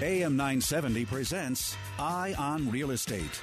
AM 970 presents Eye on Real Estate.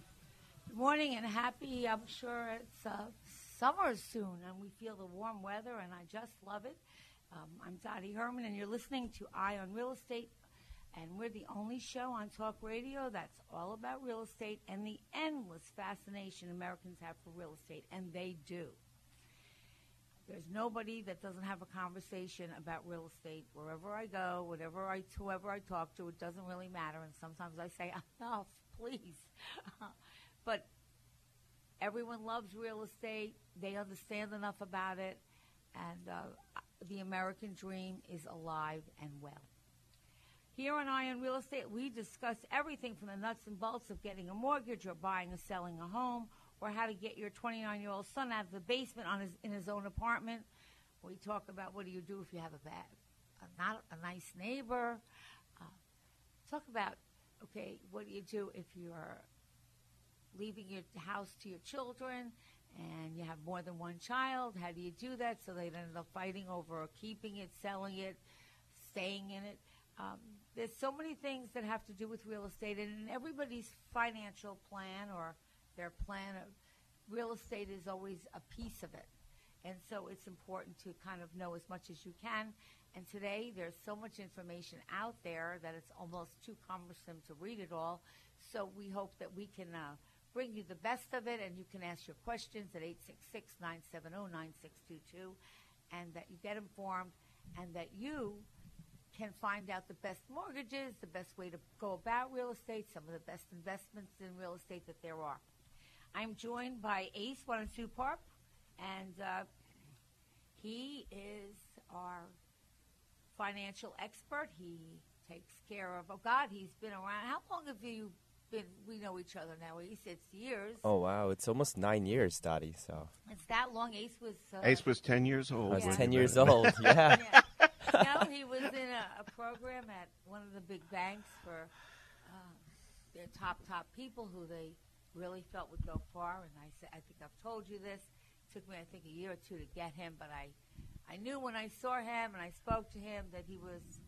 Good morning and happy. I'm sure it's summer soon and we feel the warm weather and I just love it. I'm Dottie Herman and you're listening to Eye on Real Estate, and we're the only show on talk radio that's all about real estate and the endless fascination Americans have for real estate, and they do. There's nobody that doesn't have a conversation about real estate. Wherever I go, whoever I talk to, it doesn't really matter. And sometimes I say, enough, please. But everyone loves real estate. They understand enough about it. And the American dream is alive and well. Here on Eye on Real Estate, we discuss everything from the nuts and bolts of getting a mortgage or buying or selling a home, or how to get your 29-year-old son out of the basement in his own apartment. We talk about what do you do if you have not a nice neighbor. Talk about, okay, what do you do if you're leaving your house to your children and you have more than one child? How do you do that? So they end up fighting over keeping it, selling it, staying in it. There's so many things that have to do with real estate, and in everybody's financial plan or their plan of real estate is always a piece of it. And so it's important to kind of know as much as you can. And today there's so much information out there that it's almost too cumbersome to read it all. So we hope that we can bring you the best of it, and you can ask your questions at 866-970-9622, and that you get informed and that you can find out the best mortgages, the best way to go about real estate, some of the best investments in real estate that there are. I'm joined by Ace Lunsupar, and he is our financial expert. He takes care of, he's been around. How long have you been, we know each other now, Ace? It's years. Oh, wow. It's almost 9 years, Dottie. So it's that long. Ace was 10 years old. I was 10 years old, yeah. No, he was in a program at one of the big banks for their top people who they really felt would go far, and I think I've told you this. It took me, I think, a year or two to get him, but I knew when I saw him and I spoke to him that he was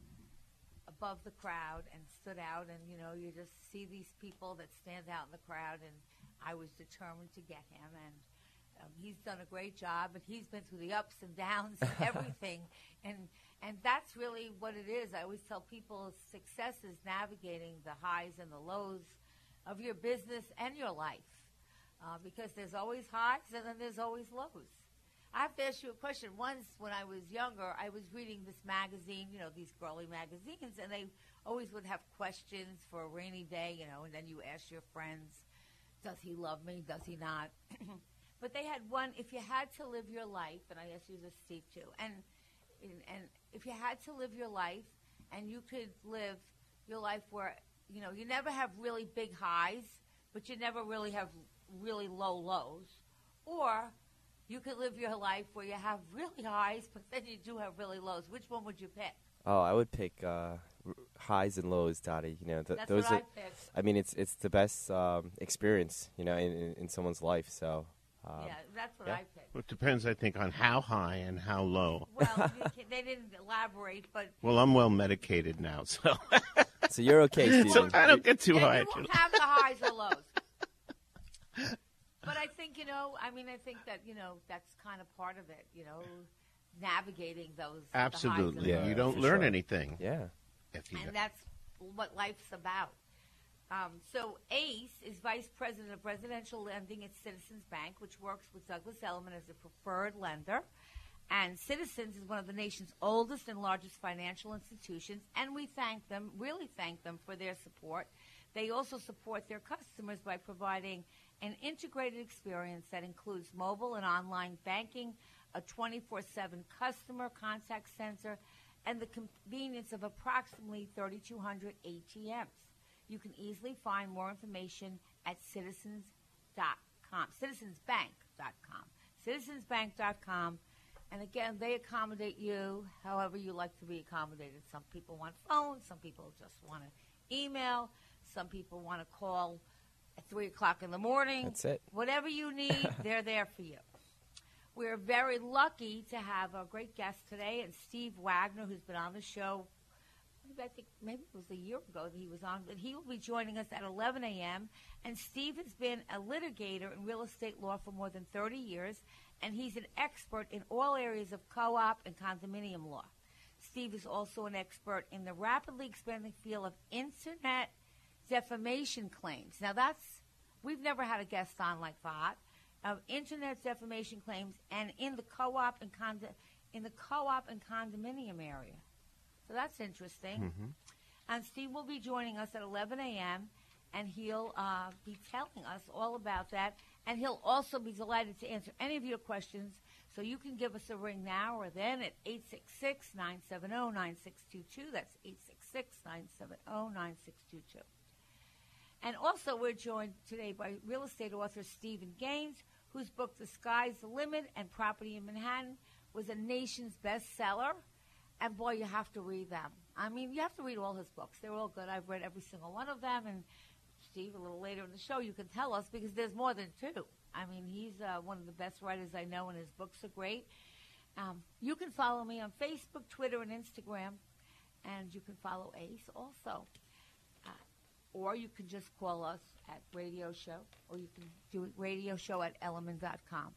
above the crowd and stood out, and, you know, you just see these people that stand out in the crowd, and I was determined to get him, and he's done a great job, and he's been through the ups and downs and everything, and that's really what it is. I always tell people success is navigating the highs and the lows of your business and your life, because there's always highs and then there's always lows. I have to ask you a question. Once, when I was younger, I was reading this magazine, you know, these girly magazines, and they always would have questions for a rainy day, you know, and then you ask your friends, does he love me, does he not? But they had one, if you had to live your life, and I asked you this, Steve, too, and if you had to live your life and you could live your life where, you know, you never have really big highs, but you never really have really low lows. Or you could live your life where you have really highs, but then you do have really lows. Which one would you pick? Oh, I would pick highs and lows, Dottie. You know, that's those what I picked. I mean, it's the best experience, you know, in someone's life. So yeah, that's what I picked. Well, it depends, I think, on how high and how low. Well, they didn't elaborate, but well, I'm well medicated now, so. So you're okay, Stephen. So I don't get too high. You won't have the highs or lows. But I think, you know, I mean, I think that, you know, that's kind of part of it, you know. navigating those. Absolutely. Yeah, you don't learn anything. Yeah. And that's what life's about. So Ace is vice president of residential lending at Citizens Bank, which works with Douglas Elliman as a preferred lender. And Citizens is one of the nation's oldest and largest financial institutions, and we thank them, really thank them, for their support. They also support their customers by providing an integrated experience that includes mobile and online banking, a 24/7 customer contact center, and the convenience of approximately 3,200 ATMs. You can easily find more information at citizens.com, citizensbank.com, citizensbank.com. And again, they accommodate you however you like to be accommodated. Some people want phones. Some people just want to email. Some people want to call at 3 o'clock in the morning. That's it. Whatever you need, they're there for you. We're very lucky to have our great guest today, and Steve Wagner, who's been on the show, I think maybe it was a year ago that he was on, but he will be joining us at 11 a.m. And Steve has been a litigator in real estate law for more than 30 years. And he's an expert in all areas of co-op and condominium law. Steve is also an expert in the rapidly expanding field of internet defamation claims. Now, we've never had a guest on like that, of internet defamation claims, and in the co-op and condominium area. So that's interesting. Mm-hmm. And Steve will be joining us at 11 a.m. and he'll be telling us all about that. And he'll also be delighted to answer any of your questions, so you can give us a ring now or then at 866-970-9622. That's 866-970-9622. And also we're joined today by real estate author Stephen Gaines, whose book The Sky's the Limit and Property in Manhattan was a nation's bestseller. And, boy, you have to read them. I mean, you have to read all his books. They're all good. I've read every single one of them, and Steve, a little later in the show, you can tell us, because there's more than two. I mean, he's one of the best writers I know, and his books are great. You can follow me on Facebook, Twitter, and Instagram, and you can follow Ace also. Or you can just call us at Radio Show, or you can do Radio Show at Elliman.com.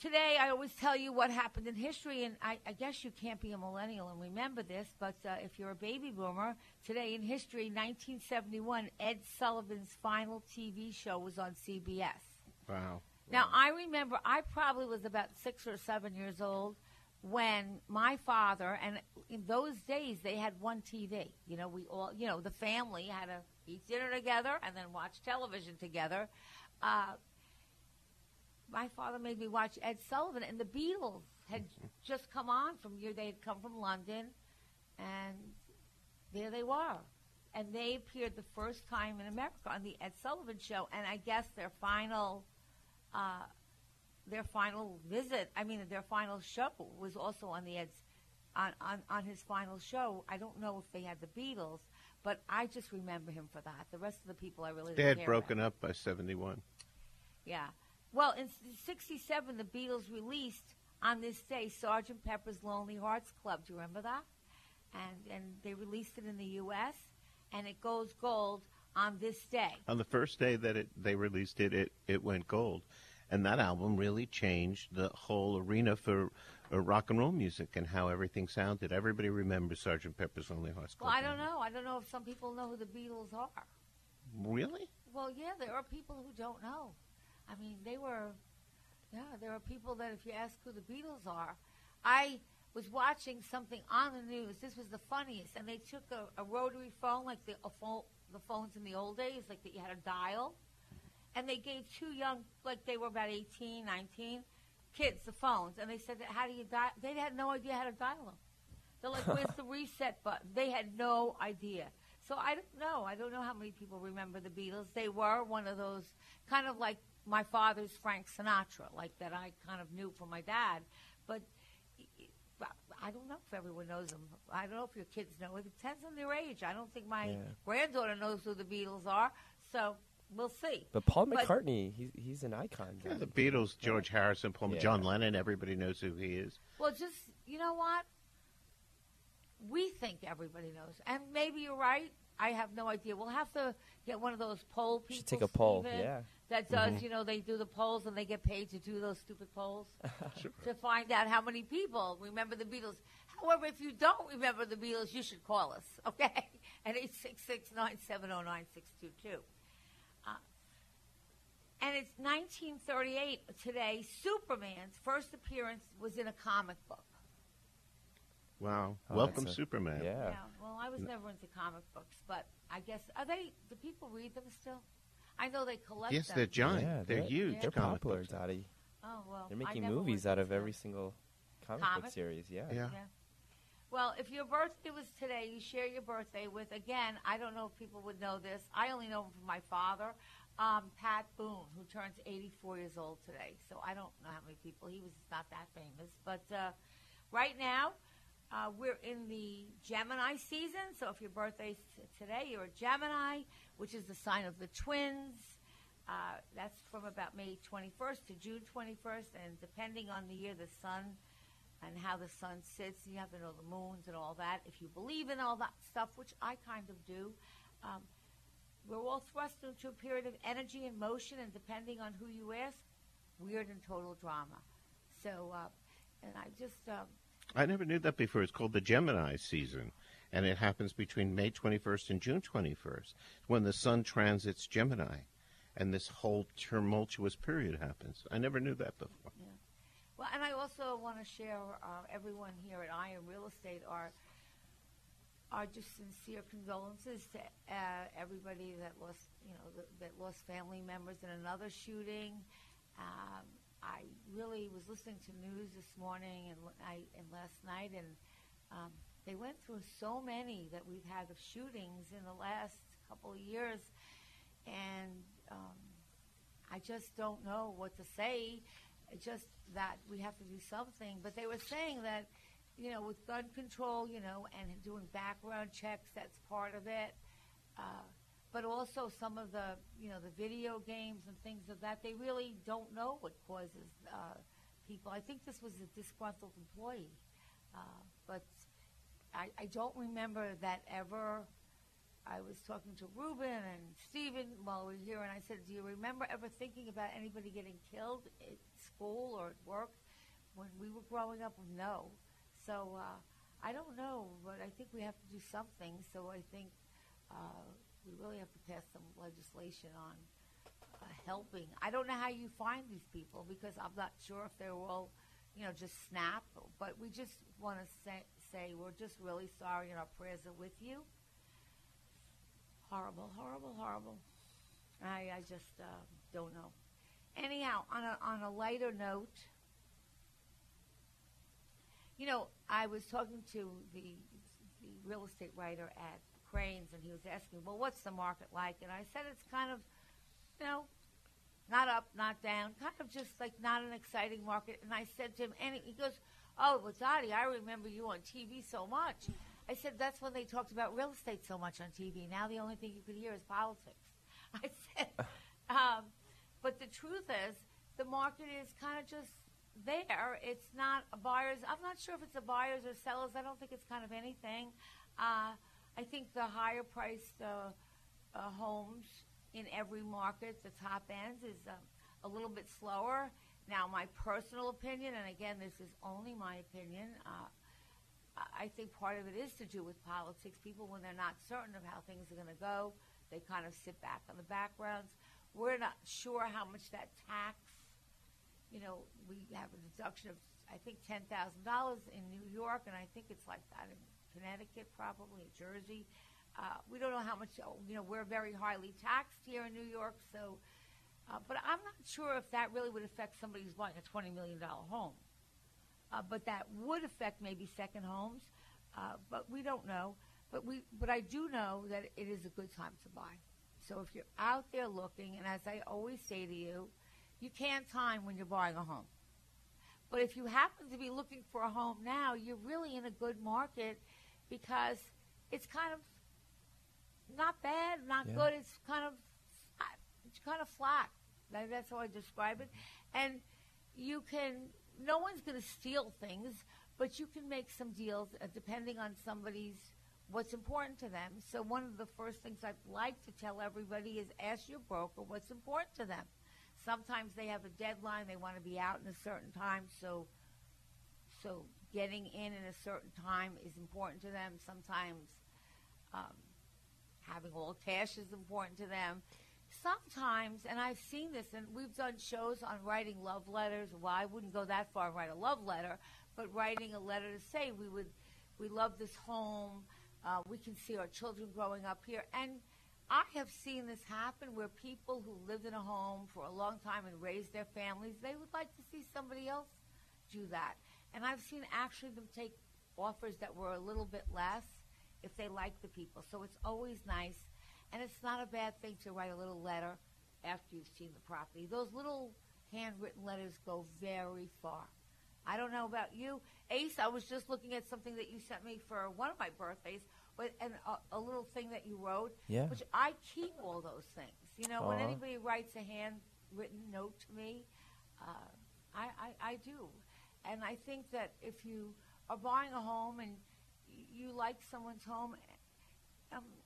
Today, I always tell you what happened in history, and I guess you can't be a millennial and remember this, but if you're a baby boomer, today in history, 1971, Ed Sullivan's final TV show was on CBS. Wow. Now, I remember I probably was about 6 or 7 years old when my father, and in those days, they had one TV. You know, we all, you know, the family had to eat dinner together and then watch television together. My father made me watch Ed Sullivan, and the Beatles had just come on from here. They had come from London, and there they were. And they appeared the first time in America on the Ed Sullivan Show, and I guess their final show was also on the on his final show. I don't know if they had the Beatles, but I just remember him for that. The rest of the people I really didn't care about. They had broken up by 71. Yeah. Well, in 1967, the Beatles released on this day Sgt. Pepper's Lonely Hearts Club. Do you remember that? And they released it in the U.S., and it goes gold on this day. On the first day that they released it, it went gold. And that album really changed the whole arena for rock and roll music and how everything sounded. Everybody remembers Sgt. Pepper's Lonely Hearts Club. Well, I don't know. I don't know if some people know who the Beatles are. Really? Well, yeah, there are people who don't know. I mean, there are people that if you ask who the Beatles are. I was watching something on the news. This was the funniest. And they took a rotary phone, like the phones in the old days, like that you had a dial. And they gave two young, like they were about 18, 19, kids the phones. And they said, how do you dial? They had no idea how to dial them. They're like, where's the reset button? They had no idea. So I don't know. I don't know how many people remember the Beatles. They were one of those kind of like, my father's Frank Sinatra, like that I kind of knew from my dad. But I don't know if everyone knows them. I don't know if your kids know. It depends on their age. I don't think my granddaughter knows who the Beatles are, so we'll see. But Paul McCartney, he's an icon. Yeah, the Beatles, George Harrison, John Lennon, everybody knows who he is. Well, just, you know what? We think think everybody knows. And maybe you're right. I have no idea. We'll have to get one of those poll people. Should take a poll, yeah. That does, you know, they do the polls and they get paid to do those stupid polls to find out how many people remember the Beatles. However, if you don't remember the Beatles, you should call us, okay? At 866-970-9622. And it's 1938 today. Superman's first appearance was in a comic book. Wow. Oh, welcome, Superman. Yeah. Well, I was never into comic books, but I guess, do people read them still? I know they collect them. Yes, they're giant. Yeah, they're huge. They're popular, Dottie. Oh, well. They're making movies out of every single comic book series. Yeah. Well, if your birthday was today, you share your birthday with, again, I don't know if people would know this. I only know him from my father, Pat Boone, who turns 84 years old today. So I don't know how many people. He was not that famous. But right now, we're in the Gemini season, so if your birthday's today, you're a Gemini, which is the sign of the twins. That's from about May 21st to June 21st, and depending on the year, the sun and how the sun sits, you have to know the moons and all that. If you believe in all that stuff, which I kind of do, we're all thrust into a period of energy and motion, and depending on who you ask, weird and total drama. So, and I just... I never knew that before. It's called the Gemini season, and it happens between May 21st and June 21st when the sun transits Gemini, and this whole tumultuous period happens. I never knew that before. Yeah. Well, and I also want to share everyone here at Eye on Real Estate our just sincere condolences to everybody that lost, you know, that lost family members in another shooting. I really was listening to news this morning and last night, and they went through so many that we've had of shootings in the last couple of years, and I just don't know what to say, just that we have to do something. But they were saying that, you know, with gun control, you know, and doing background checks, that's part of it. But also some of the, you know, the video games and things of that, they really don't know what causes people. I think this was a disgruntled employee. But I don't remember that ever. I was talking to Ruben and Stephen while we were here, and I said, do you remember ever thinking about anybody getting killed at school or at work when we were growing up? No. So I don't know, but I think we have to do something. So I think... we really have to pass some legislation on helping. I don't know how you find these people because I'm not sure if they're all, you know, just snap. But we just want to say we're just really sorry and our prayers are with you. Horrible, horrible, horrible. I just don't know. Anyhow, on a lighter note, you know, I was talking to the real estate writer at Cranes, and he was asking, well, what's the market like? And I said it's kind of, you know, not up, not down, kind of just like not an exciting market. And I said to him, and he goes, oh, well, Dottie, I remember you on TV so much. I said, that's when they talked about real estate so much on TV. Now the only thing you could hear is politics. I said, but the truth is the market is kind of just there. It's not a buyer's. I'm not sure if it's a buyer's or seller's. I don't think it's kind of anything. I think the higher-priced homes in every market, the top ends, is a little bit slower. Now, my personal opinion, and again, this is only my opinion, I think part of it is to do with politics. People, when they're not certain of how things are going to go, they kind of sit back on the backgrounds. We're not sure how much that tax, you know, we have a deduction of, I think, $10,000 in New York, and I think it's like that in Connecticut, probably Jersey. We don't know how much, you know, we're very highly taxed here in New York. So, but I'm not sure if that really would affect somebody who's buying a $20 million home. But that would affect maybe second homes. But we don't know. But I do know that it is a good time to buy. So if you're out there looking, and as I always say to you, you can't time when you're buying a home. But if you happen to be looking for a home now, you're really in a good market. Because it's kind of not bad, not good. It's kind of flat. That's how I describe it. And you can, no one's going to steal things, but you can make some deals depending on somebody's what's important to them. So one of the first things I'd like to tell everybody is ask your broker what's important to them. Sometimes they have a deadline. They want to be out in a certain time, so getting in a certain time is important to them. Sometimes having all cash is important to them. Sometimes, and I've seen this, and we've done shows on writing love letters. Well, I wouldn't go that far and write a love letter, but writing a letter to say we love this home, we can see our children growing up here. And I have seen this happen where people who lived in a home for a long time and raised their families, they would like to see somebody else do that. And I've seen actually them take offers that were a little bit less if they like the people. So it's always nice. And it's not a bad thing to write a little letter after you've seen the property. Those little handwritten letters go very far. I don't know about you. Ace, I was just looking at something that you sent me for one of my birthdays, and a little thing that you wrote, yeah. Which I keep all those things. You know, when anybody writes a handwritten note to me, I do. And I think that if you are buying a home and you like someone's home,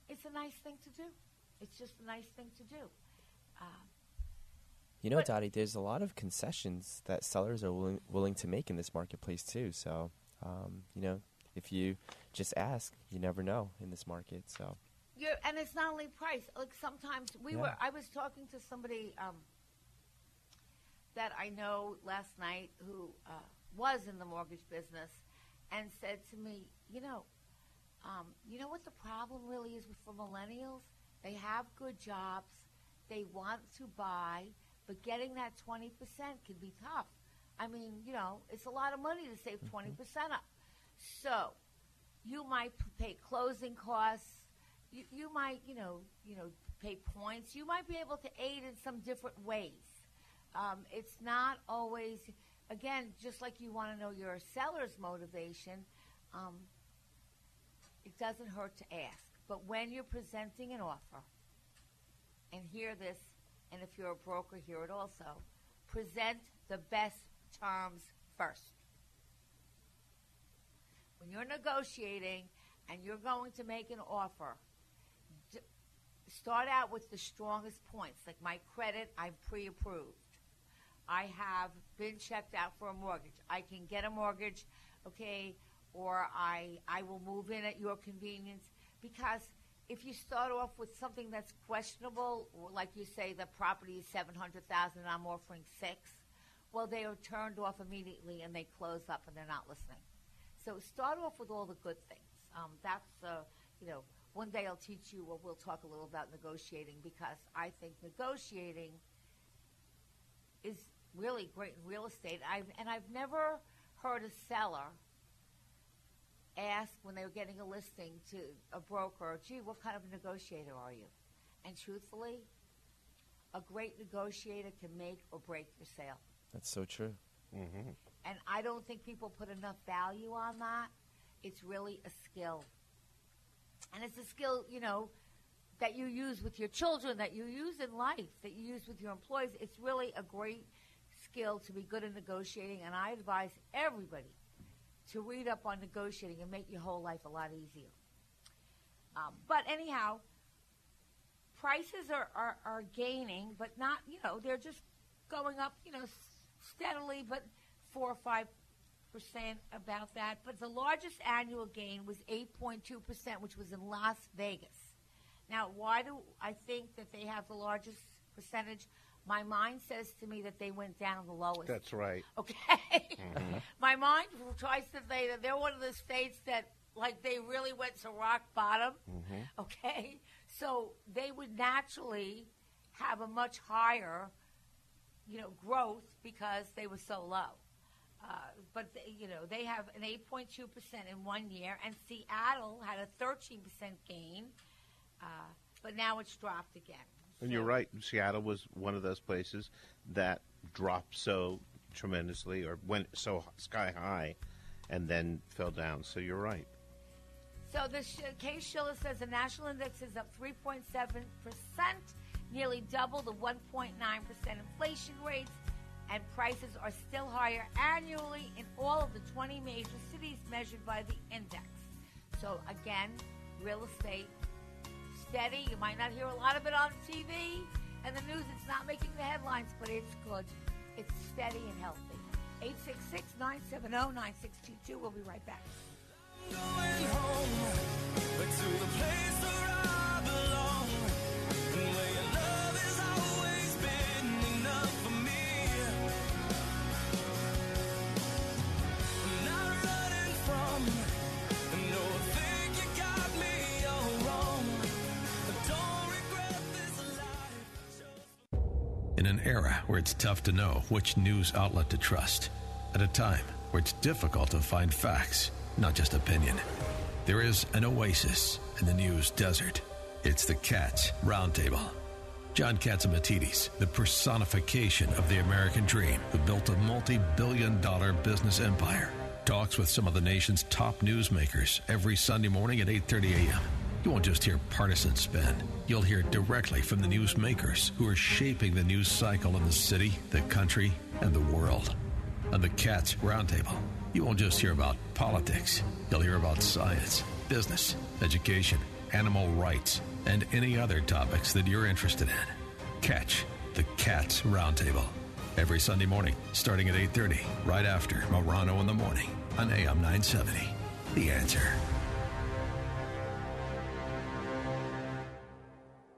it's a nice thing to do. It's just a nice thing to do. You know, Dottie, there's a lot of concessions that sellers are willing to make in this marketplace, too. So, you know, if you just ask, you never know in this market. So, yeah, and it's not only price. Like sometimes I was talking to somebody that I know last night who was in the mortgage business and said to me, you know what the problem really is for millennials? They have good jobs. They want to buy, but getting that 20% can be tough. I mean, you know, it's a lot of money to save 20% up. So you might pay closing costs. You might, you know, pay points. You might be able to aid in some different ways. It's not always, again, just like you want to know your seller's motivation, it doesn't hurt to ask. But when you're presenting an offer, and hear this, and if you're a broker, hear it also, present the best terms first. When you're negotiating and you're going to make an offer, start out with the strongest points, like my credit, I'm pre-approved. I have been checked out for a mortgage. I can get a mortgage, okay, or I will move in at your convenience. Because if you start off with something that's questionable, like you say the property is $700,000 and I'm offering $600,000, well, they are turned off immediately and they close up and they're not listening. So start off with all the good things. That's, you know, one day I'll teach you, or we'll talk a little about negotiating, because I think negotiating is really great in real estate. I've never heard a seller asked when they were getting a listing to a broker, gee, what kind of negotiator are you? And truthfully, a great negotiator can make or break your sale. That's so true. Mm-hmm. And I don't think people put enough value on that. It's really a skill. And it's a skill, you know, that you use with your children, that you use in life, that you use with your employees. It's really a great skill to be good at negotiating, and I advise everybody to read up on negotiating and make your whole life a lot easier. But anyhow, prices are gaining, but not, you know, they're just going up, you know, steadily, but 4 or 5% about that. But the largest annual gain was 8.2%, which was in Las Vegas. Now, why do I think that they have the largest percentage? My mind says to me that they went down the lowest. That's right. Okay. Mm-hmm. My mind tries to say that they're one of the states that, like, they really went to rock bottom. Mm-hmm. Okay. So they would naturally have a much higher, you know, growth because they were so low. But, you know, they have an 8.2% in 1 year, and Seattle had a 13% gain, but now it's dropped again. And you're right. Seattle was one of those places that dropped so tremendously or went so sky high and then fell down. So you're right. So the Case-Shiller says the national index is up 3.7%, nearly double the 1.9% inflation rates, and prices are still higher annually in all of the 20 major cities measured by the index. So, again, real estate steady. You might not hear a lot of it on TV and the news. It's not making the headlines, but it's good. It's steady and healthy. 866-970-9622. We'll be right back. I'm going home, but to the place where I belong, and where your love has always been enough for me. I'm not running from, and no, I think you got me all wrong. I don't regret this life. In an era where it's tough to know which news outlet to trust, at a time where it's difficult to find facts, not just opinion. There is an oasis in the news desert. It's the Cats Roundtable. John Katsimatidis, the personification of the American dream, who built a multi-billion-dollar business empire, talks with some of the nation's top newsmakers every Sunday morning at 8:30 a.m. You won't just hear partisan spin. You'll hear directly from the newsmakers who are shaping the news cycle in the city, the country, and the world. On the Cats Roundtable, you won't just hear about politics. You'll hear about science, business, education, animal rights, and any other topics that you're interested in. Catch the Cats Roundtable every Sunday morning, starting at 8:30, right after Morano in the Morning on AM 970. The Answer.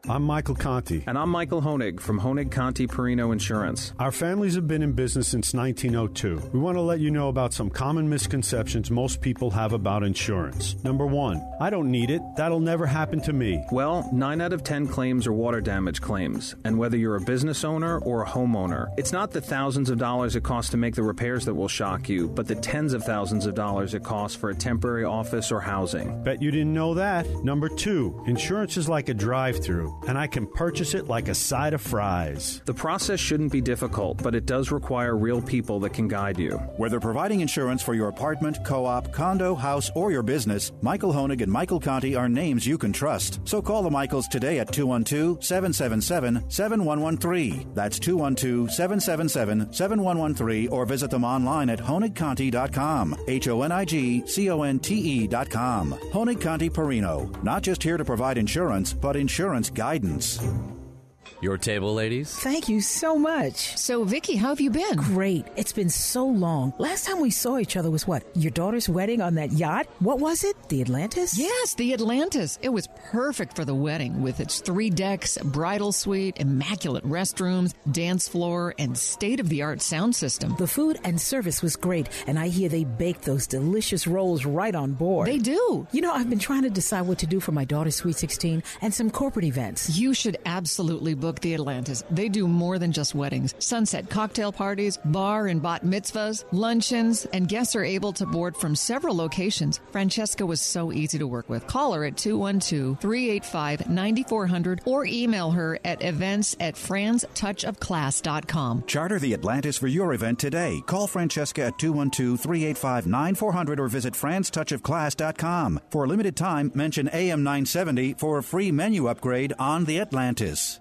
I'm Michael Conte. And I'm Michael Honig from Honig Conte Perino Insurance. Our families have been in business since 1902. We want to let you know about some common misconceptions most people have about insurance. Number one, I don't need it. That'll never happen to me. Well, 9 out of 10 claims are water damage claims. And whether you're a business owner or a homeowner, it's not the thousands of dollars it costs to make the repairs that will shock you, but the tens of thousands of dollars it costs for a temporary office or housing. Bet you didn't know that. Number two, insurance is like a drive-through. And I can purchase it like a side of fries. The process shouldn't be difficult, but it does require real people that can guide you. Whether providing insurance for your apartment, co-op, condo, house, or your business, Michael Honig and Michael Conte are names you can trust. So call the Michaels today at 212-777-7113. That's 212-777-7113, or visit them online at honigconte.com. HONIGCONTE.com. Honig Conte Perino. Not just here to provide insurance, but insurance guidance. Your table, ladies. Thank you so much. So, Vicki, how have you been? Great. It's been so long. Last time we saw each other was what? Your daughter's wedding on that yacht? What was it? The Atlantis? Yes, the Atlantis. It was perfect for the wedding with its 3 decks, bridal suite, immaculate restrooms, dance floor, and state-of-the-art sound system. The food and service was great, and I hear they baked those delicious rolls right on board. They do. You know, I've been trying to decide what to do for my daughter's Sweet 16 and some corporate events. You should absolutely book the Atlantis. They do more than just weddings. Sunset cocktail parties, bar and bat mitzvahs, luncheons, and guests are able to board from several locations. Francesca was so easy to work with. Call her at 212-385-9400 or email her at events@franstouchofclass.com. Charter the Atlantis for your event today. Call Francesca at 212-385-9400 or visit franstouchofclass.com. For a limited time, mention AM 970 for a free menu upgrade on the Atlantis.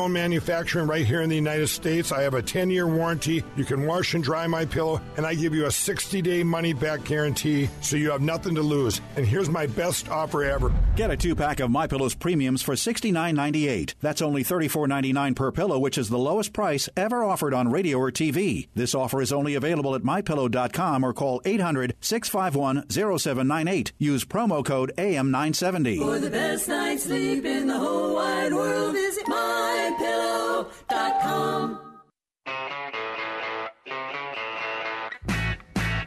manufacturing right here in the United States. I have a 10-year warranty. You can wash and dry My Pillow, and I give you a 60-day money-back guarantee, so you have nothing to lose. And here's my best offer ever. Get a 2-pack of My Pillow's premiums for $69.98. That's only $34.99 per pillow, which is the lowest price ever offered on radio or TV. This offer is only available at MyPillow.com or call 800-651-0798. Use promo code AM970. For the best night's sleep in the whole wide world, visit MyPillow.com.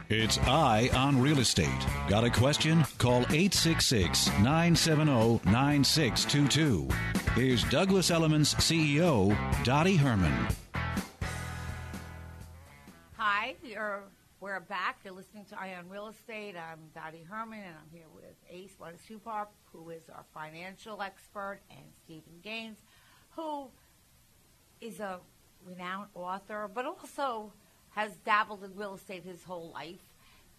It's Eye on Real Estate. Got a question? Call 866-970-9622. Here's Douglas Elliman's CEO, Dottie Herman. Hi, we're back. You're listening to Eye on Real Estate. I'm Dottie Herman, and I'm here with Ace Lunsupar, who is our financial expert, and Stephen Gaines, who is a renowned author, but also has dabbled in real estate his whole life.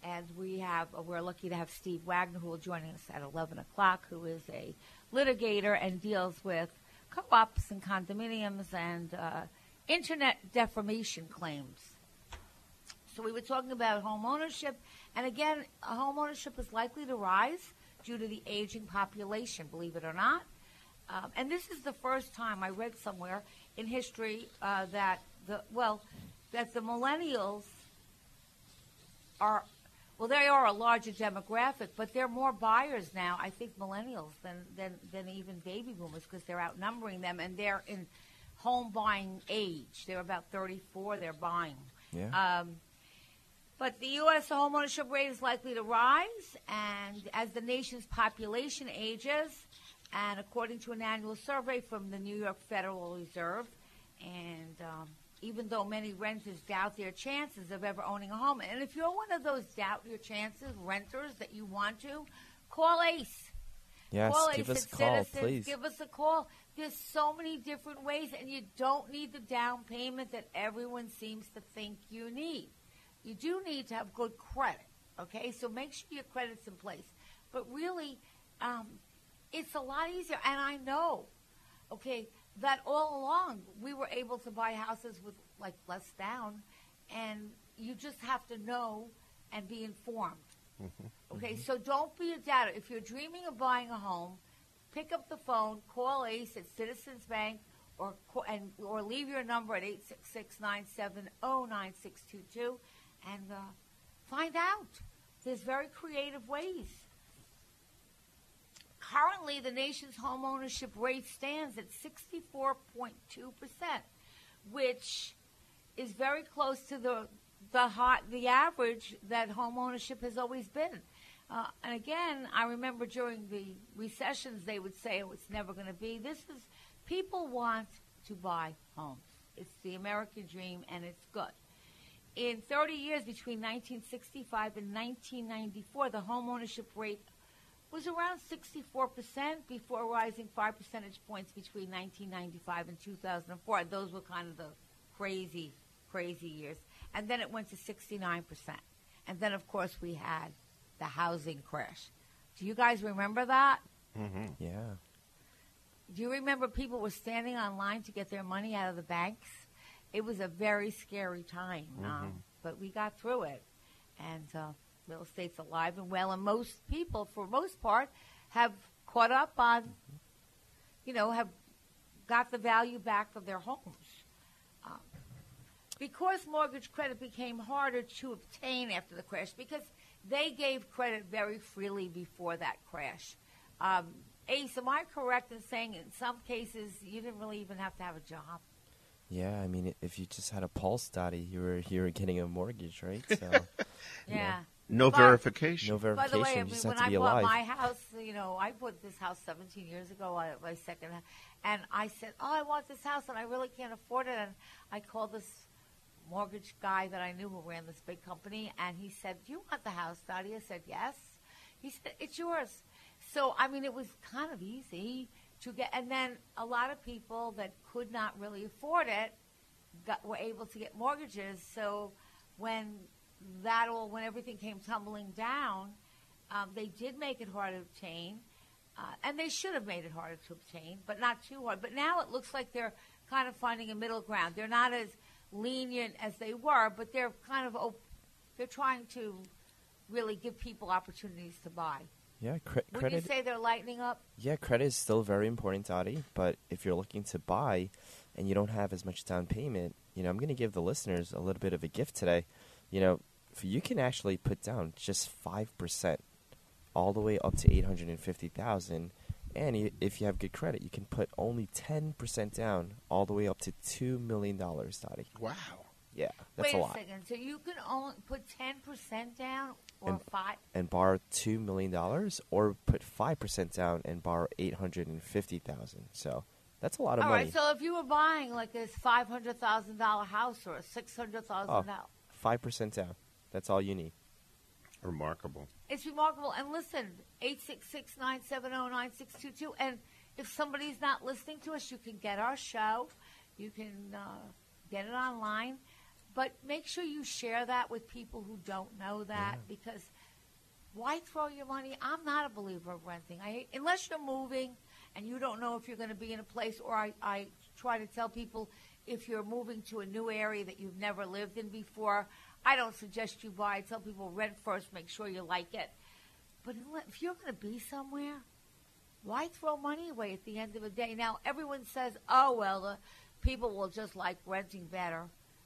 And we're lucky to have Steve Wagner, who will join us at 11 o'clock, who is a litigator and deals with co-ops and condominiums and internet defamation claims. So we were talking about home ownership. And again, home ownership is likely to rise due to the aging population, believe it or not. And this is the first time I read somewhere in history that the millennials are a larger demographic, but they're more buyers now, I think, millennials than even baby boomers, because they're outnumbering them, and they're in home buying age. They're about 34, they're buying. Yeah. But the U.S. homeownership rate is likely to rise, and as the nation's population ages, and according to an annual survey from the New York Federal Reserve, and even though many renters doubt their chances of ever owning a home. And if you're one of those doubt your chances renters that you want to, call Ace. Yes, call give Ace us a call, Citizens. Please. Give us a call. There's so many different ways, and you don't need the down payment that everyone seems to think you need. You do need to have good credit, okay? So make sure your credit's in place. But really, it's a lot easier, and I know, okay, that all along we were able to buy houses with, like, less down, and you just have to know and be informed. Mm-hmm. Okay, mm-hmm. So don't be a doubter. If you're dreaming of buying a home, pick up the phone, call Ace at Citizens Bank, or leave your number at 866-970-9622, and find out. There's very creative ways. Currently, the nation's homeownership rate stands at 64.2%, which is very close to the average that homeownership has always been. And again, I remember during the recessions, they would say, oh, it's never going to be. This is, people want to buy homes. It's the American dream, and it's good. In 30 years, between 1965 and 1994, the homeownership rate was around 64% before rising 5 percentage points between 1995 and 2004. Those were kind of the crazy, crazy years. And then it went to 69%. And then, of course, we had the housing crash. Do you guys remember that? Mm-hmm. Yeah. Do you remember people were standing online to get their money out of the banks? It was a very scary time, mm-hmm. But we got through it. And real estate's alive and well, and most people, for most part, have caught up on, have got the value back of their homes. Because mortgage credit became harder to obtain after the crash, because they gave credit very freely before that crash. Ace, am I correct in saying in some cases you didn't really even have to have a job? Yeah, I mean, if you just had a pulse, Dottie, you were getting a mortgage, right? So, yeah. No verification. No verification. By the way, when I bought my house, I bought this house 17 years ago, my second house, and I said, oh, I want this house, and I really can't afford it. And I called this mortgage guy that I knew who ran this big company, and he said, do you want the house, Dottie? I said, yes. He said, it's yours. So, I mean, it was kind of easy to get. And then a lot of people that could not really afford it were able to get mortgages. So when everything came tumbling down, they did make it hard to obtain, and they should have made it harder to obtain, but not too hard. But now it looks like they're kind of finding a middle ground. They're not as lenient as they were, but they're kind of they're trying to really give people opportunities to buy. Yeah, credit. Would you say they're lightening up? Yeah, credit is still very important, Dottie. But if you're looking to buy, and you don't have as much down payment, I'm going to give the listeners a little bit of a gift today. You can actually put down just 5%, all the way up to $850,000. And if you have good credit, you can put only 10% down, all the way up to $2 million, Dottie. Wow. Yeah, that's a lot. Wait a second. So you can only put 10% down, or and borrow $2 million, or put 5% down and borrow $850,000. So that's a lot of money. All right. So if you were buying like a $500,000 house or a $600,000, 5% down. That's all you need. remarkable. It's remarkable. And listen, 866-970-9622. And if somebody's not listening to us, you can get our show. You can get it online. But make sure you share that with people who don't know that, because why throw your money? I'm not a believer of renting. Unless you're moving and you don't know if you're going to be in a place, or I try to tell people if you're moving to a new area that you've never lived in before, I don't suggest you buy. I tell people rent first, make sure you like it. But if you're going to be somewhere, why throw money away at the end of the day? Now, everyone says, oh, well, the people will just like renting better.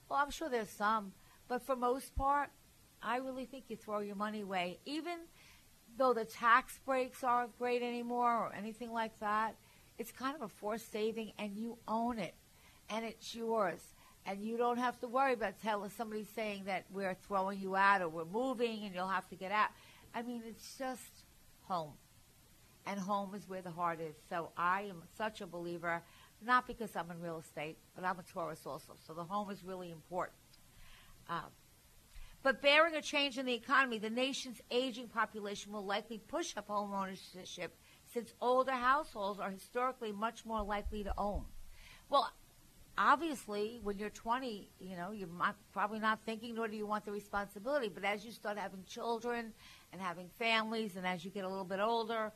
Well, I'm sure there's some. But for most part, I really think you throw your money away. Even though the tax breaks aren't great anymore or anything like that, it's kind of a forced saving, and you own it, and it's yours. And you don't have to worry about somebody saying that we're throwing you out or we're moving and you'll have to get out. I mean, it's just home. And home is where the heart is. So I am such a believer, not because I'm in real estate, but I'm a Taurus also. So the home is really important. But bearing a change in the economy, the nation's aging population will likely push up home ownership, since older households are historically much more likely to own. Well, obviously, when you're 20, you know, you're probably not thinking, nor do you want the responsibility. But as you start having children and having families, and as you get a little bit older,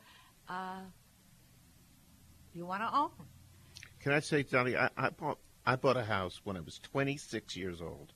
you want to own. Can I say, Dottie, I bought a house when I was 26 years old.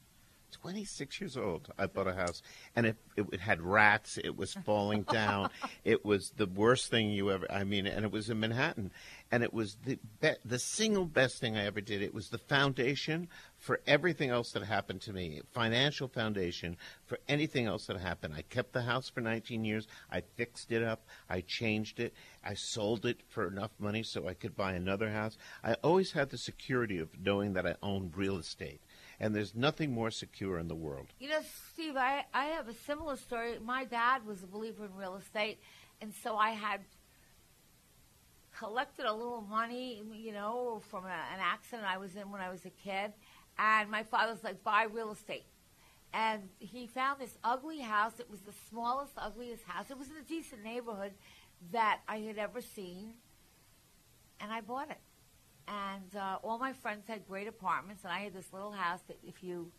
26 years old, I bought a house, and it had rats. It was falling down. It was the worst thing you ever, and it was in Manhattan. And it was the single best thing I ever did. It was the foundation for everything else that happened to me, financial foundation for anything else that happened. I kept the house for 19 years. I fixed it up. I changed it. I sold it for enough money so I could buy another house. I always had the security of knowing that I owned real estate. And there's nothing more secure in the world. You know, Steve, I have a similar story. My dad was a believer in real estate, and so I had collected a little money, you know, from an accident I was in when I was a kid. And my father's like, buy real estate. And he found this ugly house. It was the smallest, ugliest house. It was in a decent neighborhood that I had ever seen, and I bought it. And all my friends had great apartments, and I had this little house that if you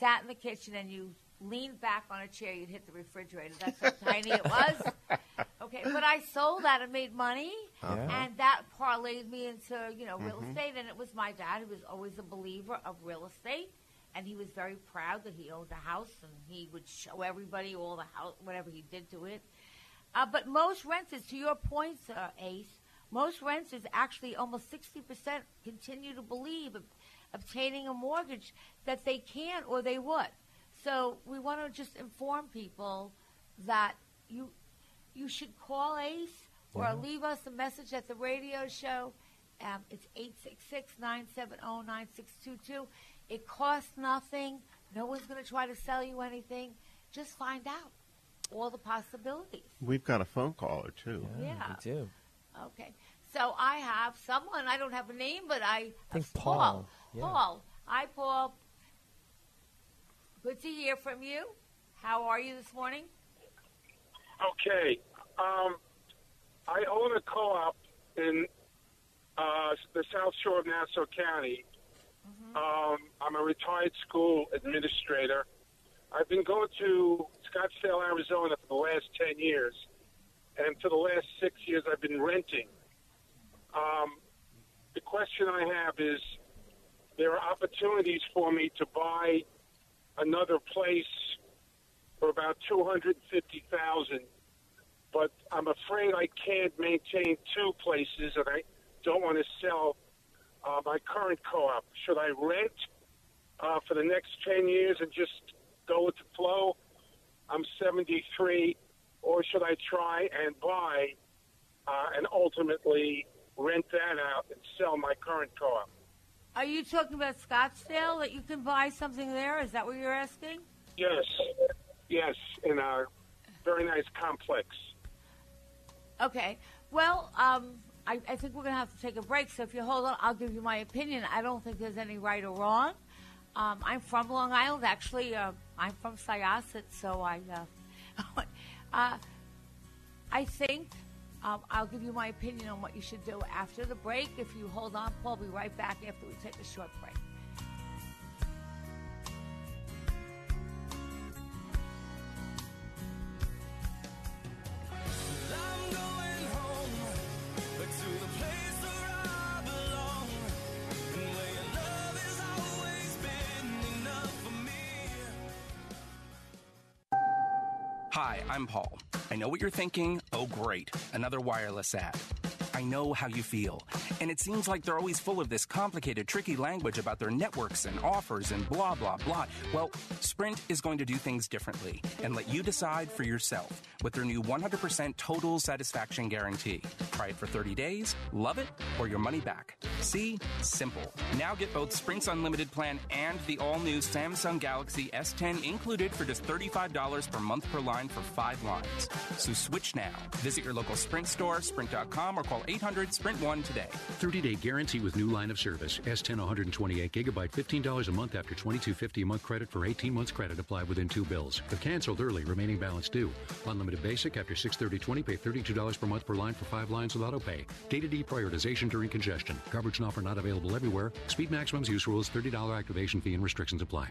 sat in the kitchen and you leaned back on a chair, you'd hit the refrigerator. That's how tiny it was. Okay, but I sold that and made money, and that parlayed me into, you know, real estate. And it was my dad who was always a believer of real estate, and he was very proud that he owned a house, and he would show everybody all the house, whatever he did to it. But most renters, to your point, Ace, most renters, actually almost 60%, continue to believe obtaining a mortgage that they can or they would. So we want to just inform people that you should call Ace or leave us a message at the radio show. It's 866-970-9622. It costs nothing. No one's going to try to sell you anything. Just find out all the possibilities. We've got a phone caller, too. Yeah. We do. Okay, so I have someone. I don't have a name, but I think Paul. Paul. Hi, Paul. Good to hear from you. How are you this morning? Okay. I own a co-op in the South Shore of Nassau County. I'm a retired school administrator. I've been going to Scottsdale, Arizona for the last 10 years. And for the last 6 years, I've been renting. The question I have is, there are opportunities for me to buy another place for about $250,000, but I'm afraid I can't maintain two places, and I don't want to sell my current co-op. Should I rent for the next 10 years and just go with the flow? I'm 73. Or should I try and buy and ultimately rent that out and sell my current co-op? Are you talking about Scottsdale, that you can buy something there? Is that what you're asking? Yes. Yes, in a very nice complex. Okay. Well, I think we're going to have to take a break. So if you hold on, I'll give you my opinion. I don't think there's any right or wrong. I'm from Long Island, actually. I'm from Syosset, so I... going. I think I'll give you my opinion on what you should do after the break. If you hold on, Paul, we'll be right back after we take a short break. Hi, I'm Paul. I know what you're thinking. Oh, great. Another wireless ad. I know how you feel. And it seems like they're always full of this complicated, tricky language about their networks and offers and blah, blah, blah. Well, Sprint is going to do things differently and let you decide for yourself with their new 100% total satisfaction guarantee. Try it for 30 days, love it, or your money back. See? Simple. Now get both Sprint's unlimited plan and the all-new Samsung Galaxy S10 included for just $35 per month per line for 5 lines. So switch now. Visit your local Sprint store, Sprint.com, or call 800-SPRINT1 today. 30-day guarantee with new line of service. S10 128 gigabyte, $15 a month after $22.50 a month credit for 18 months credit applied within 2 bills. If canceled early, remaining balance due. Unlimited basic after 6/30/20, pay $32 per month per line for 5 lines with auto pay. Data deprioritization during congestion. Coverage and offer not available everywhere. Speed maximums, use rules, $30 activation fee and restrictions apply.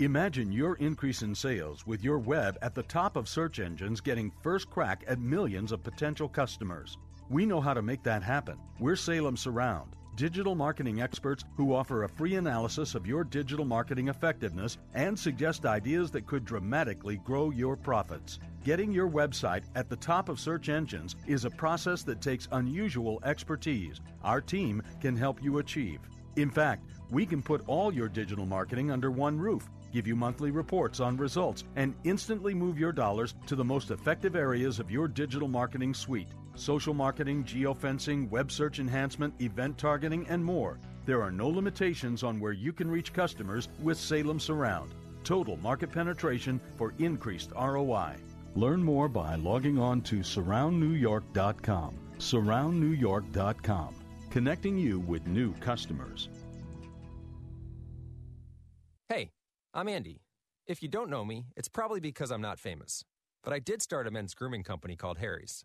Imagine your increase in sales with your web at the top of search engines getting first crack at millions of potential customers. We know how to make that happen. We're Salem Surround, digital marketing experts who offer a free analysis of your digital marketing effectiveness and suggest ideas that could dramatically grow your profits. Getting your website at the top of search engines is a process that takes unusual expertise. Our team can help you achieve. In fact, we can put all your digital marketing under one roof, give you monthly reports on results, and instantly move your dollars to the most effective areas of your digital marketing suite: social marketing, geofencing, web search enhancement, event targeting, and more. There are no limitations on where you can reach customers with Salem Surround. Total market penetration for increased ROI. Learn more by logging on to surroundnewyork.com. Surroundnewyork.com, connecting you with new customers. Hey, I'm Andy. If you don't know me, it's probably because I'm not famous. But I did start a men's grooming company called Harry's.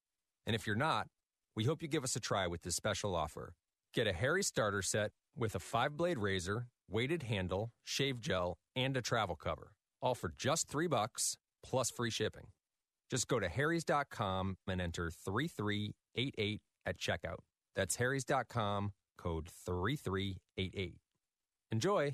And if you're not, we hope you give us a try with this special offer. Get a Harry's starter set with a 5-blade razor, weighted handle, shave gel, and a travel cover, all for just $3 plus free shipping. Just go to harrys.com and enter 3388 at checkout. That's harrys.com, code 3388. Enjoy.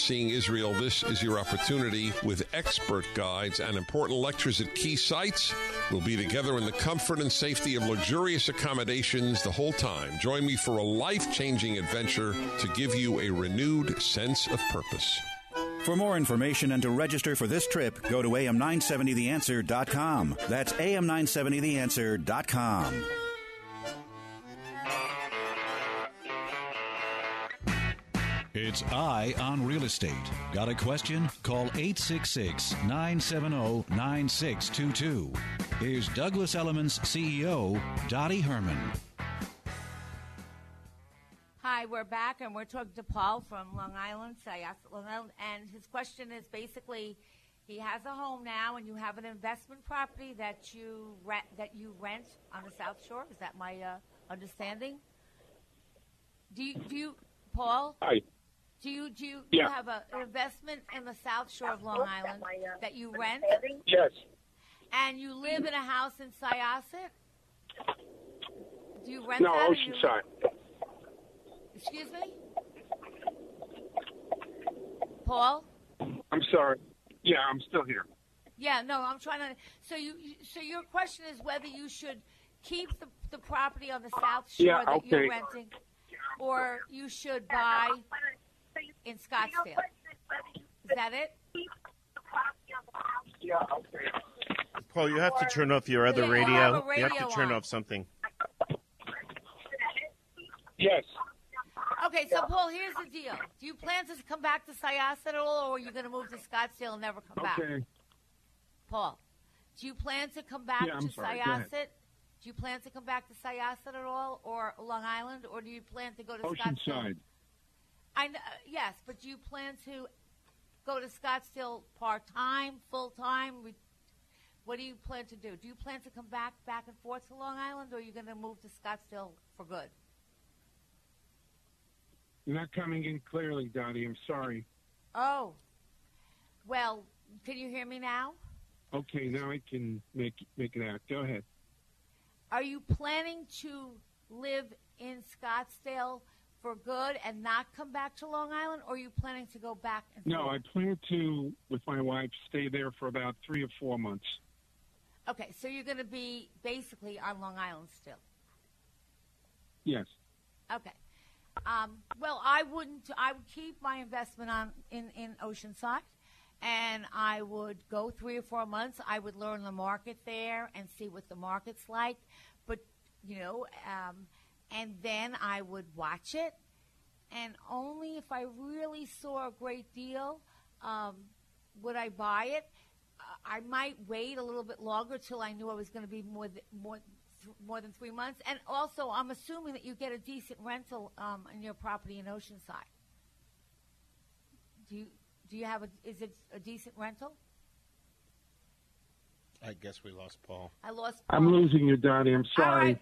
seeing Israel, this is your opportunity. With expert guides and important lectures at key sites, we'll be together in the comfort and safety of luxurious accommodations the whole time. Join me for a life-changing adventure to give you a renewed sense of purpose. For more information and to register for this trip, go to am970theanswer.com. That's am970theanswer.com. It's Eye on Real Estate. Got a question? Call 866-970-9622. Here's Douglas Elliman's CEO, Dottie Herman. Hi, we're back, and we're talking to Paul from Long Island. And his question is basically, he has a home now, and you have an investment property that you rent on the South Shore. Is that my understanding? Do you Paul? Hi. Do you have an investment in the South Shore of Long Island that you rent? Yes. And you live in a house in Syosset? Do you rent that? No, Oceanside. Excuse me? Paul? I'm sorry. Yeah, I'm still here. Yeah, no, I'm trying to. So your question is whether you should keep the property on the South Shore that you're renting, or you should buy in Scottsdale. Is that it? Yeah, okay. Paul, you have to turn off your other radio. You have to turn off something. Yes. Okay, so, Paul, here's the deal. Do you plan to come back to Syosset at all, or are you going to move to Scottsdale and never come back? Okay. Paul, do you plan to come back to Syosset? Do you plan to come back to Syosset at all, or Long Island, or do you plan to go to Scottsdale? Oceanside. Yes, but do you plan to go to Scottsdale part-time, full-time? What do you plan to do? Do you plan to come back and forth to Long Island, or are you going to move to Scottsdale for good? You're not coming in clearly, Dottie. I'm sorry. Oh. Well, can you hear me now? Okay, now I can make it out. Go ahead. Are you planning to live in Scottsdale for good and not come back to Long Island, or are you planning to go back and forth? No, I plan to, with my wife, stay there for about 3 or 4 months. Okay, so you're going to be basically on Long Island still? Yes. Okay. Well, I wouldn't. I would keep my investment in Oceanside, and I would go 3 or 4 months. I would learn the market there and see what the market's like. But and then I would watch it, and only if I really saw a great deal would I buy it. I might wait a little bit longer till I knew I was going to be more than 3 months. And also, I'm assuming that you get a decent rental on your property in Oceanside. Do you have is it a decent rental? I guess we lost Paul. I'm losing you, Donnie. I'm sorry. All right.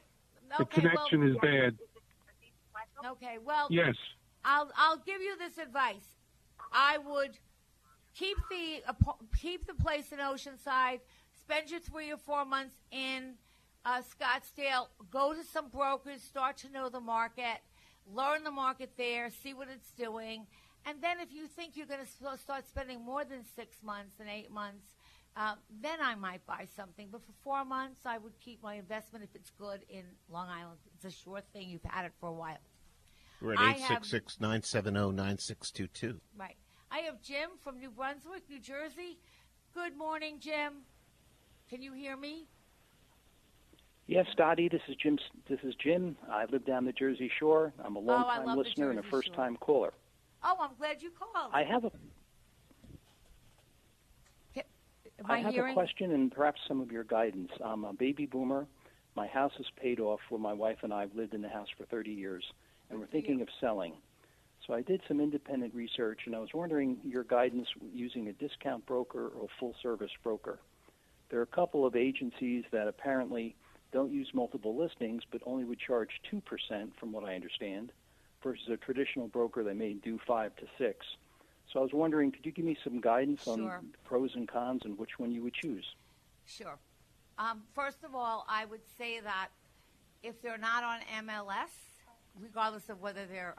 Okay, the connection is bad. Okay, well, yes. I'll give you this advice. I would keep the place in Oceanside, spend your 3 or 4 months in Scottsdale, go to some brokers, start to know the market, learn the market there, see what it's doing, and then if you think you're going to start spending more than 6 months and 8 months, then I might buy something. But for 4 months, I would keep my investment if it's good in Long Island. It's a sure thing. You've had it for a while. We're at 866-970-9622. Right. I have Jim from New Brunswick, New Jersey. Good morning, Jim. Can you hear me? Yes, Dottie, this is Jim. I live down the Jersey Shore. I'm a long-time listener and a first-time caller. Oh, I'm glad you called. I have a question and perhaps some of your guidance. I'm a baby boomer. My house is paid off where my wife and I have lived in the house for 30 years, and we're thinking of selling. So I did some independent research, and I was wondering your guidance using a discount broker or full-service broker. There are a couple of agencies that apparently don't use multiple listings but only would charge 2% from what I understand, versus a traditional broker that may do 5 to 6. So I was wondering, could you give me some guidance on pros and cons and which one you would choose? Sure. First of all, I would say that if they're not on MLS, regardless of whether they're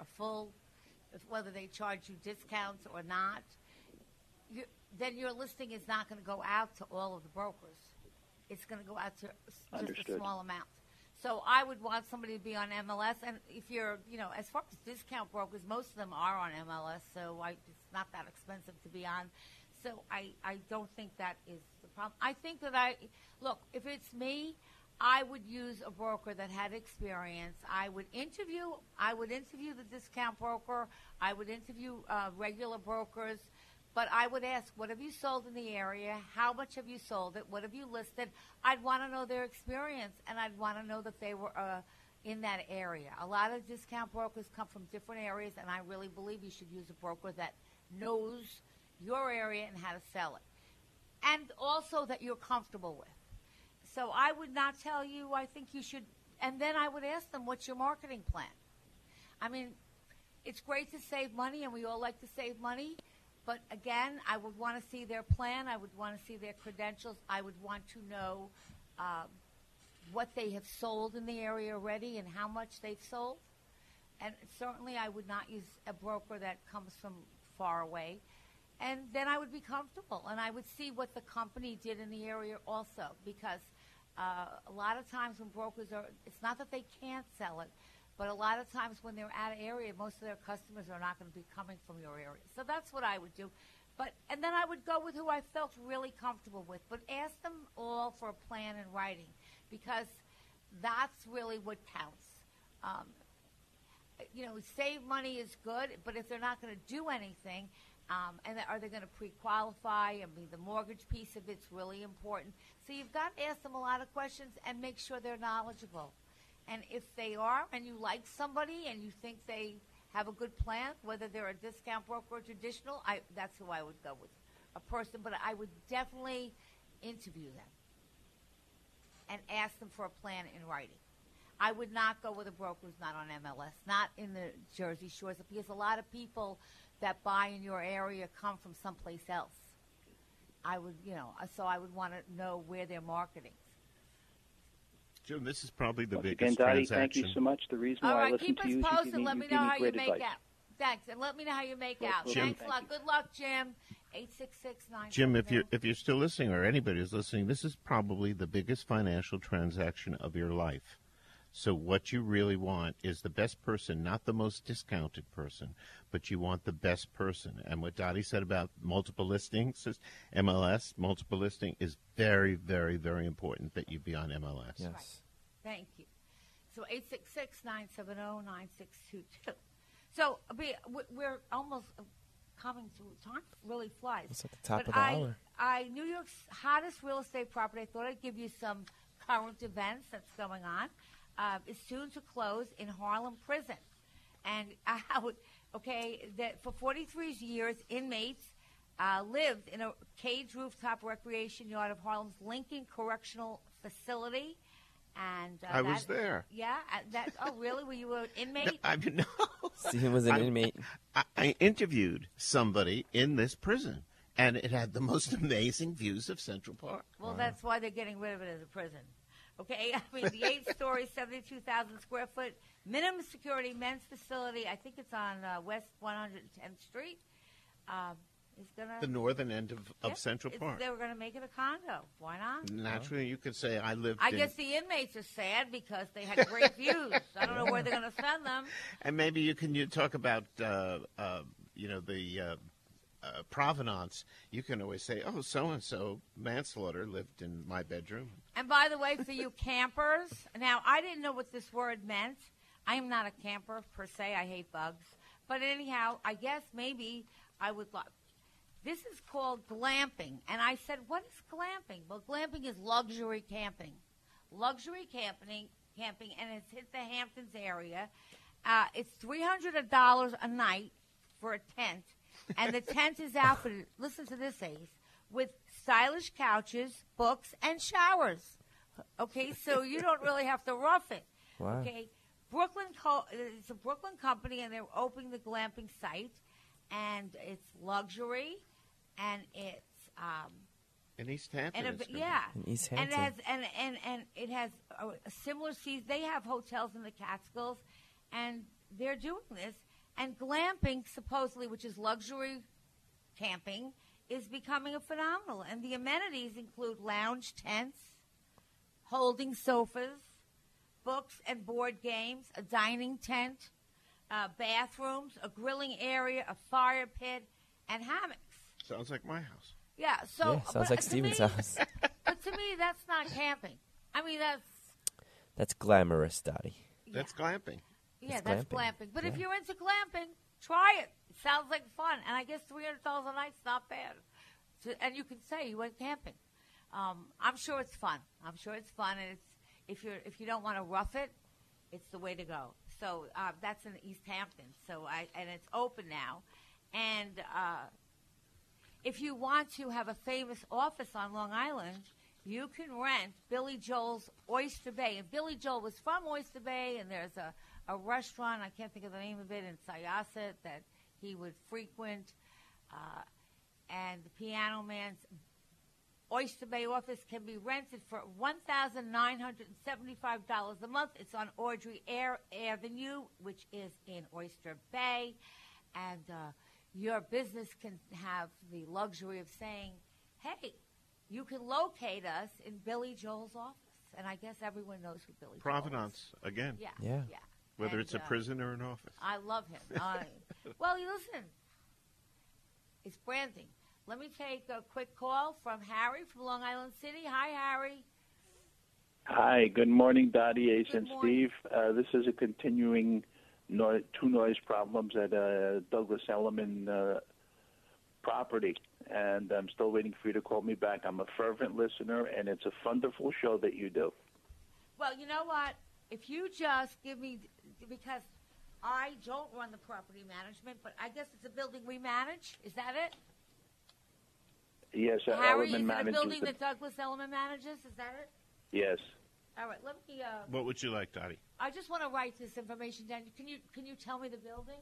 whether they charge you discounts or not, then your listing is not going to go out to all of the brokers. It's going to go out to just a small amount. So I would want somebody to be on MLS, and if you're, as far as discount brokers, most of them are on MLS, so it's not that expensive to be on. So I don't think that is the problem. I think that if it's me, I would use a broker that had experience. I would interview the discount broker. I would interview regular brokers. But I would ask, what have you sold in the area? How much have you sold it? What have you listed? I'd want to know their experience, and I'd want to know that they were in that area. A lot of discount brokers come from different areas, and I really believe you should use a broker that knows your area and how to sell it, and also that you're comfortable with. So I would not tell you, I think you should, and then I would ask them, what's your marketing plan? I mean, It's great to save money, and we all like to save money. But, again, I would want to see their plan. I would want to see their credentials. I would want to know what they have sold in the area already and how much they've sold. And certainly I would not use a broker that comes from far away. And then I would be comfortable, and I would see what the company did in the area also, because a lot of times when brokers are – it's not that they can't sell it, but a lot of times when they're out of area, most of their customers are not going to be coming from your area. So that's what I would do. And then I would go with who I felt really comfortable with, but ask them all for a plan in writing, because that's really what counts. You know, save money is good, but if they're not going to do anything – and are they going to pre-qualify? I mean, the mortgage piece of it's really important. So you've got to ask them a lot of questions and make sure they're knowledgeable. And if they are, and you like somebody and you think they have a good plan, whether they're a discount broker or traditional, that's who I would go with, a person. But I would definitely interview them and ask them for a plan in writing. I would not go with a broker who's not on MLS, not in the Jersey Shores, because a lot of people that buy in your area come from someplace else. I would, you know, so I would want to know where they're marketing. Jim, this is probably the biggest transaction. Once again, Dottie, thank you so much. The reason why I listen to you is you give me great advice. All right, keep us posted. Let me know how you make out. Thanks, and let me know how you make out. Thanks a lot. Good luck, Jim. 866-9. Jim, if you're still listening, or anybody is listening, this is probably the biggest financial transaction of your life. So what you really want is the best person, not the most discounted person, but you want the best person. And what Dottie said about multiple listings, MLS, multiple listing is very, very, very important that you be on MLS. Yes. Right. Thank you. So 866-970-9622. So we're almost coming to time. Really flies. It's at the top of the hour. New York's hottest real estate property. I thought I'd give you some current events that's going on. Is soon to close in Harlem Prison. And, that for 43 years, inmates lived in a cage rooftop recreation yard of Harlem's Lincoln Correctional Facility. And I was there. Yeah? Oh, really? Were you an inmate? No. Stephen was an inmate. I interviewed somebody in this prison, and it had the most amazing views of Central Park. Well, That's why they're getting rid of it as a prison. Okay, I mean, the 8-story, 72,000-square-foot minimum security men's facility, I think it's on West 110th Street, is going to... The northern end of Central Park. They were going to make it a condo. Why not? Naturally, you could say I guess the inmates are sad because they had great views. I don't know where they're going to send them. And maybe you talk about, the... provenance, you can always say, oh, so-and-so manslaughter lived in my bedroom. And by the way, for you campers, now I didn't know what this word meant. I am not a camper per se. I hate bugs. But anyhow, I guess maybe I would love. This is called glamping. And I said, what is glamping? Well, glamping is luxury camping. Luxury camping, and it's hit the Hamptons area. It's $300 a night for a tent. And the tent is outfitted, listen to this, Ace, with stylish couches, books, and showers. Okay, so you don't really have to rough it. Wow. Okay, it's a Brooklyn company, and they're opening the glamping site, and it's luxury, and it's in East Hampton. In East Hampton. And it has a similar season. They have hotels in the Catskills, and they're doing this. And glamping, supposedly, which is luxury camping, is becoming a phenomenon. And the amenities include lounge tents, holding sofas, books and board games, a dining tent, bathrooms, a grilling area, a fire pit, and hammocks. Sounds like my house. Yeah. So yeah, sounds like Stephen's house. But to me, that's not camping. I mean, that's glamorous, Dottie. Yeah. That's glamping. Yeah, that's glamping. But if you're into glamping, try it. It sounds like fun. And I guess $300 a night's not bad. So, and you can say you went camping. I'm sure it's fun. And it's if you don't want to rough it, it's the way to go. So that's in East Hampton. So and it's open now. And if you want to have a famous office on Long Island, you can rent Billy Joel's Oyster Bay. And Billy Joel was from Oyster Bay, and there's a restaurant, I can't think of the name of it, in Syosset that he would frequent. And the Piano Man's Oyster Bay office can be rented for $1,975 a month. It's on Audrey Avenue, which is in Oyster Bay. And your business can have the luxury of saying, hey, you can locate us in Billy Joel's office. And I guess everyone knows who Billy Provenance, Joel is. Again. Yeah. Yeah. Yeah. Whether and, it's a prison or an office. I love him. Well, listen, it's branding. Let me take a quick call from Harry from Long Island City. Hi, Harry. Hi. Good morning, Dottie, Ace, and Steve. This is a continuing two noise problems at Douglas Elliman property, and I'm still waiting for you to call me back. I'm a fervent listener, and it's a wonderful show that you do. Well, you know what? If you just give me, because I don't run the property management, but I guess it's a building we manage. Is that it? Yes, Harry, is it a building that Douglas Elliman manages? Is that it? Yes. All right, let me... what would you like, Dottie? I just want to write this information down. Can you tell me the building?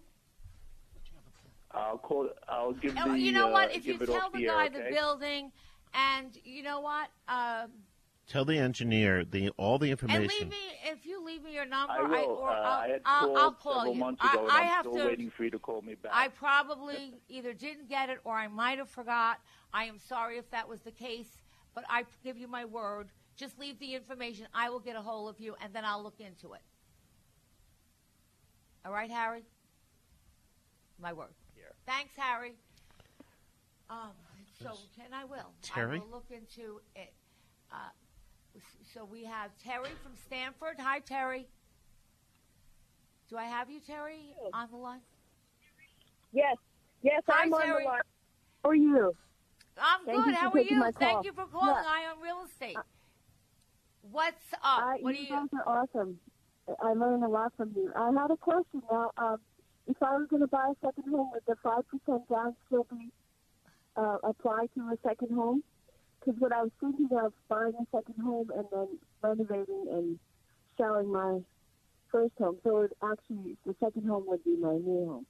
I'll call. I'll give the... You know what? If you tell the guy the building, and you know what? Tell the engineer all the information. And leave me, if you leave me your number, I'll call you. I'm still waiting for you to call me back. I probably either didn't get it or I might have forgot. I am sorry if that was the case, but I give you my word. Just leave the information. I will get a hold of you, and then I'll look into it. All right, Harry? My word. Yeah. Thanks, Harry. And I will. Terry? I will look into it. So we have Terry from Stanford. Hi, Terry. Do I have you, Terry, on the line? Yes. Yes, I'm on the line. How are you? I'm good. How are you? Thank you for calling Eye on Real Estate. What's up? You guys are awesome. I learned a lot from you. I had a question now. If I was going to buy a second home, would the 5% down still be applied to a second home? Because what I was thinking of buying a second home and then renovating and selling my first home. So it actually, the second home would be my new home.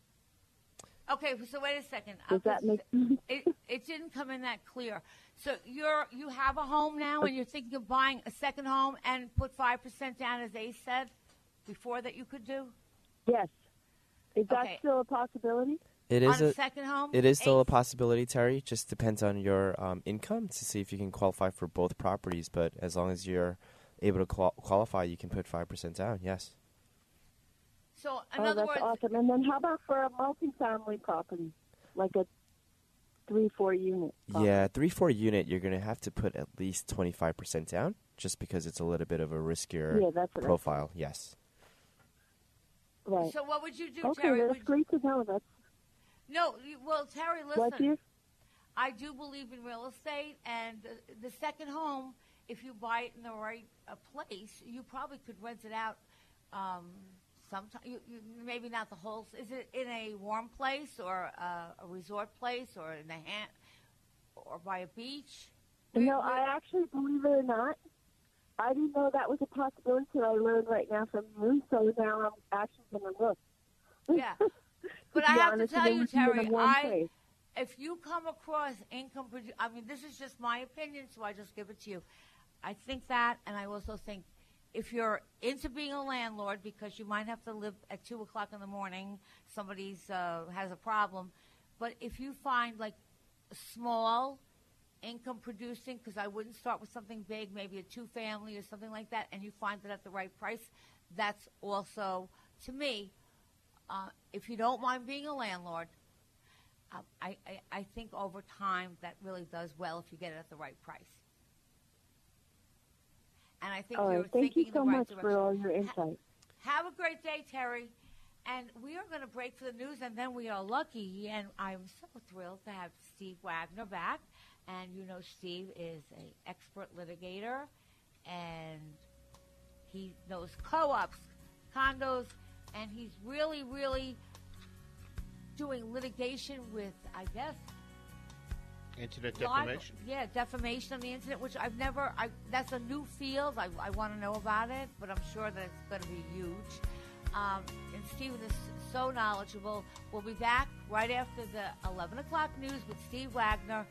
Okay, so wait a second. Does that make sense? It didn't come in that clear. So you have a home now, and you're thinking of buying a second home and put 5% down, as Ace said before, that you could do? Yes. Is that still a possibility? It is on a second home? It is still a possibility, Terry. Just depends on your income to see if you can qualify for both properties. But as long as you're able to qualify, you can put 5% down, yes. So, in other words... Oh, that's awesome. And then how about for a multifamily property, like a 3-4 unit? Yeah, 3-4 unit, you're going to have to put at least 25% down just because it's a little bit of a riskier profile, yes. Right. So what would you do, Terry? Okay, that's great to know. Terry, listen, I do believe in real estate, and the second home, if you buy it in the right place, you probably could rent it out sometime. Maybe not the whole. Is it in a warm place or a resort place or in or by a beach? I actually, believe it or not, I didn't know that was a possibility that I learned right now from you, so now I'm actually going to look. Yeah. But I have to tell you, Terry, if you come across this is just my opinion, so I just give it to you. I think that, and I also think if you're into being a landlord, because you might have to live at 2 o'clock in the morning, somebody's has a problem, but if you find, like, small income producing, because I wouldn't start with something big, maybe a 2-family or something like that, and you find it at the right price, that's also, to me, if you don't mind being a landlord, I think over time that really does well if you get it at the right price. And I think you're thinking in the right direction. Thank you so much for all your insight. Have a great day, Terry. And we are going to break for the news, and then we are lucky. And I'm so thrilled to have Steve Wagner back. And you know Steve is an expert litigator, and he knows co-ops, condos, and he's really, really doing litigation with, I guess, Internet defamation? Yeah, defamation on the internet, which I've never, that's a new field. I want to know about it, but I'm sure that it's going to be huge. And Stephen is so knowledgeable. We'll be back right after the 11 o'clock news with Steve Wagner.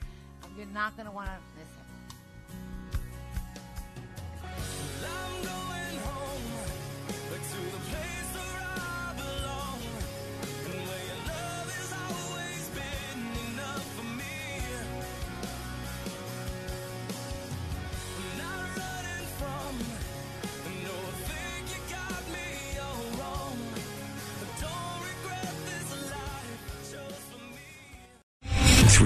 You're not going to want to miss him. I'm going home to the place where I belong, and where your love has always been enough for me. I'm not running from, I know I think you got me all wrong. I don't regret this life just for me.